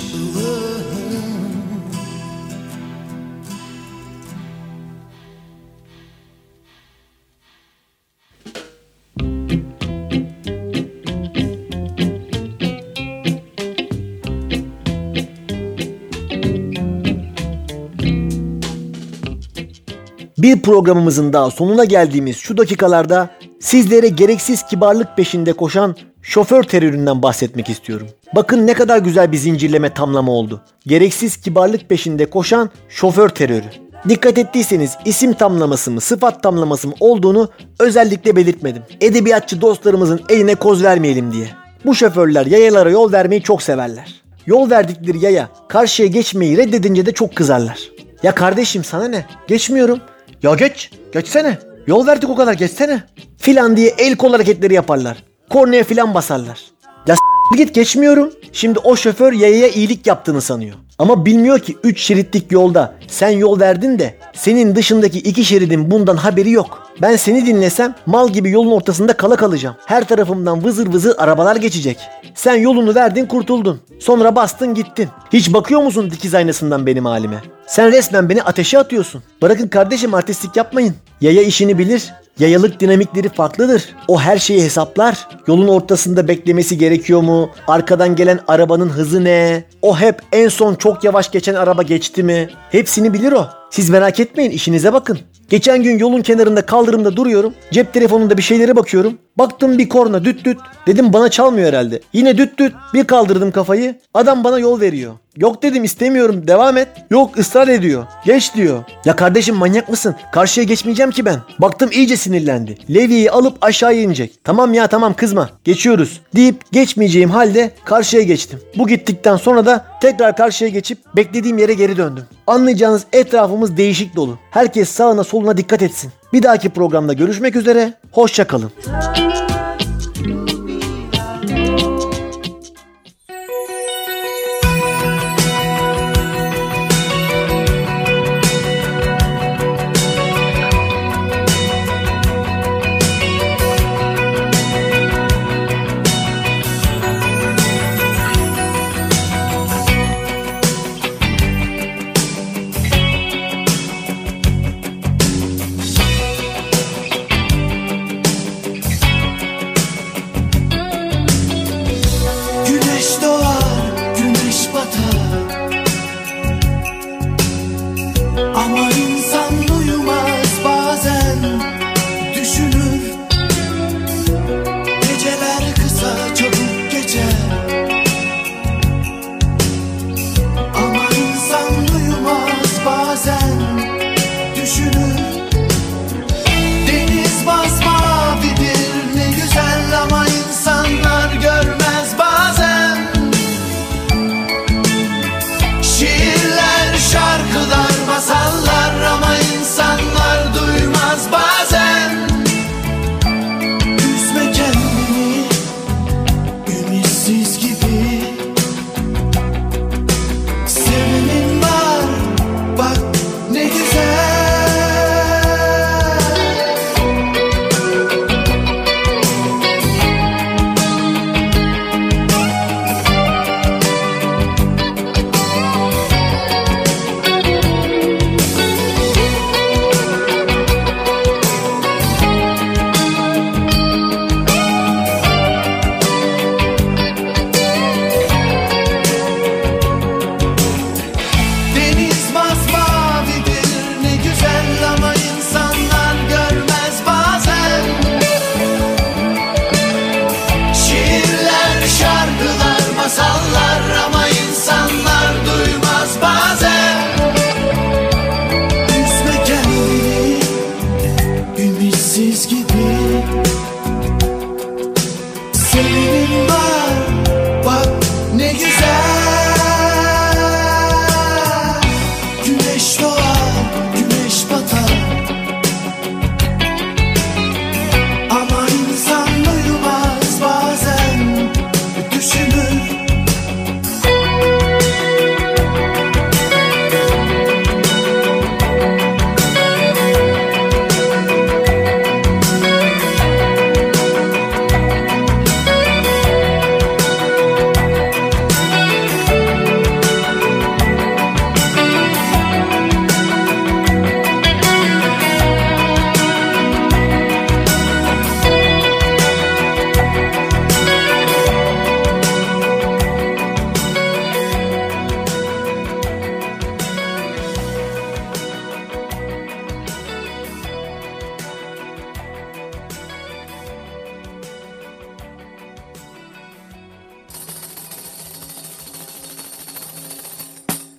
Bir programımızın daha sonuna geldiğimiz şu dakikalarda sizlere gereksiz kibarlık peşinde koşan şoför teröründen bahsetmek istiyorum. Bakın ne kadar güzel bir zincirleme tamlama oldu. Gereksiz kibarlık peşinde koşan şoför terörü. Dikkat ettiyseniz isim tamlaması mı, sıfat tamlaması mı olduğunu özellikle belirtmedim. Edebiyatçı dostlarımızın eline koz vermeyelim diye. Bu şoförler yayalara yol vermeyi çok severler. Yol verdikleri yaya karşıya geçmeyi reddedince de çok kızarlar. Ya kardeşim sana ne? Geçmiyorum. Ya geç, geçsene. Yol verdik o kadar, geçsene. Filan diye el kol hareketleri yaparlar. Kornaya filan basarlar. Ya s*** git, geçmiyorum. Şimdi o şoför yayaya iyilik yaptığını sanıyor. Ama bilmiyor ki üç şeritlik yolda sen yol verdin de senin dışındaki iki şeridin bundan haberi yok. Ben seni dinlesem mal gibi yolun ortasında kala kalacağım. Her tarafımdan vızır vızır arabalar geçecek. Sen yolunu verdin, kurtuldun. Sonra bastın gittin. Hiç bakıyor musun dikiz aynasından benim halime? Sen resmen beni ateşe atıyorsun. Bırakın kardeşim, artistlik yapmayın. Yaya işini bilir. Yayalık dinamikleri farklıdır. O her şeyi hesaplar. Yolun ortasında beklemesi gerekiyor mu? Arkadan gelen arabanın hızı ne? O hep en son çok yavaş geçen araba geçti mi? Hepsini bilir o. Siz merak etmeyin, işinize bakın. Geçen gün yolun kenarında kaldırımda duruyorum. Cep telefonunda bir şeylere bakıyorum. Baktım bir korna düt düt. Dedim bana çalmıyor herhalde. Yine düt düt. Bir kaldırdım kafayı. Adam bana yol veriyor. Yok dedim, istemiyorum, devam et. Yok, ısrar ediyor. Geç diyor. Ya kardeşim manyak mısın? Karşıya geçmeyeceğim ki ben. Baktım iyice sinirlendi. Levyeyi alıp aşağı inecek. Tamam ya tamam, kızma. Geçiyoruz deyip geçmeyeceğim halde karşıya geçtim. Bu gittikten sonra da tekrar karşıya geçip beklediğim yere geri döndüm. Anlayacağınız etrafımız değişik dolu. Herkes sağına soluna dikkat etsin. Bir dahaki programda görüşmek üzere. Hoşça kalın.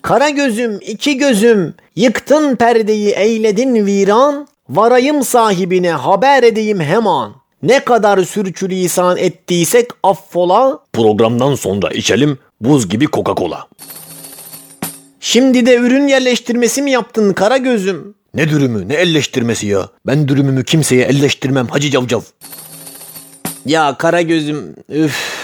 Kara gözüm, iki gözüm, yıktın perdeyi eyledin viran, varayım sahibine haber edeyim hemen. Ne kadar sürçülisan ettiysek affola, programdan sonra içelim buz gibi Coca-Cola. Şimdi de ürün yerleştirmesi mi yaptın kara gözüm? Ne dürümü ne elleştirmesi ya? Ben dürümümü kimseye elleştirmem Hacı Cavcav. Ya kara gözüm, üf.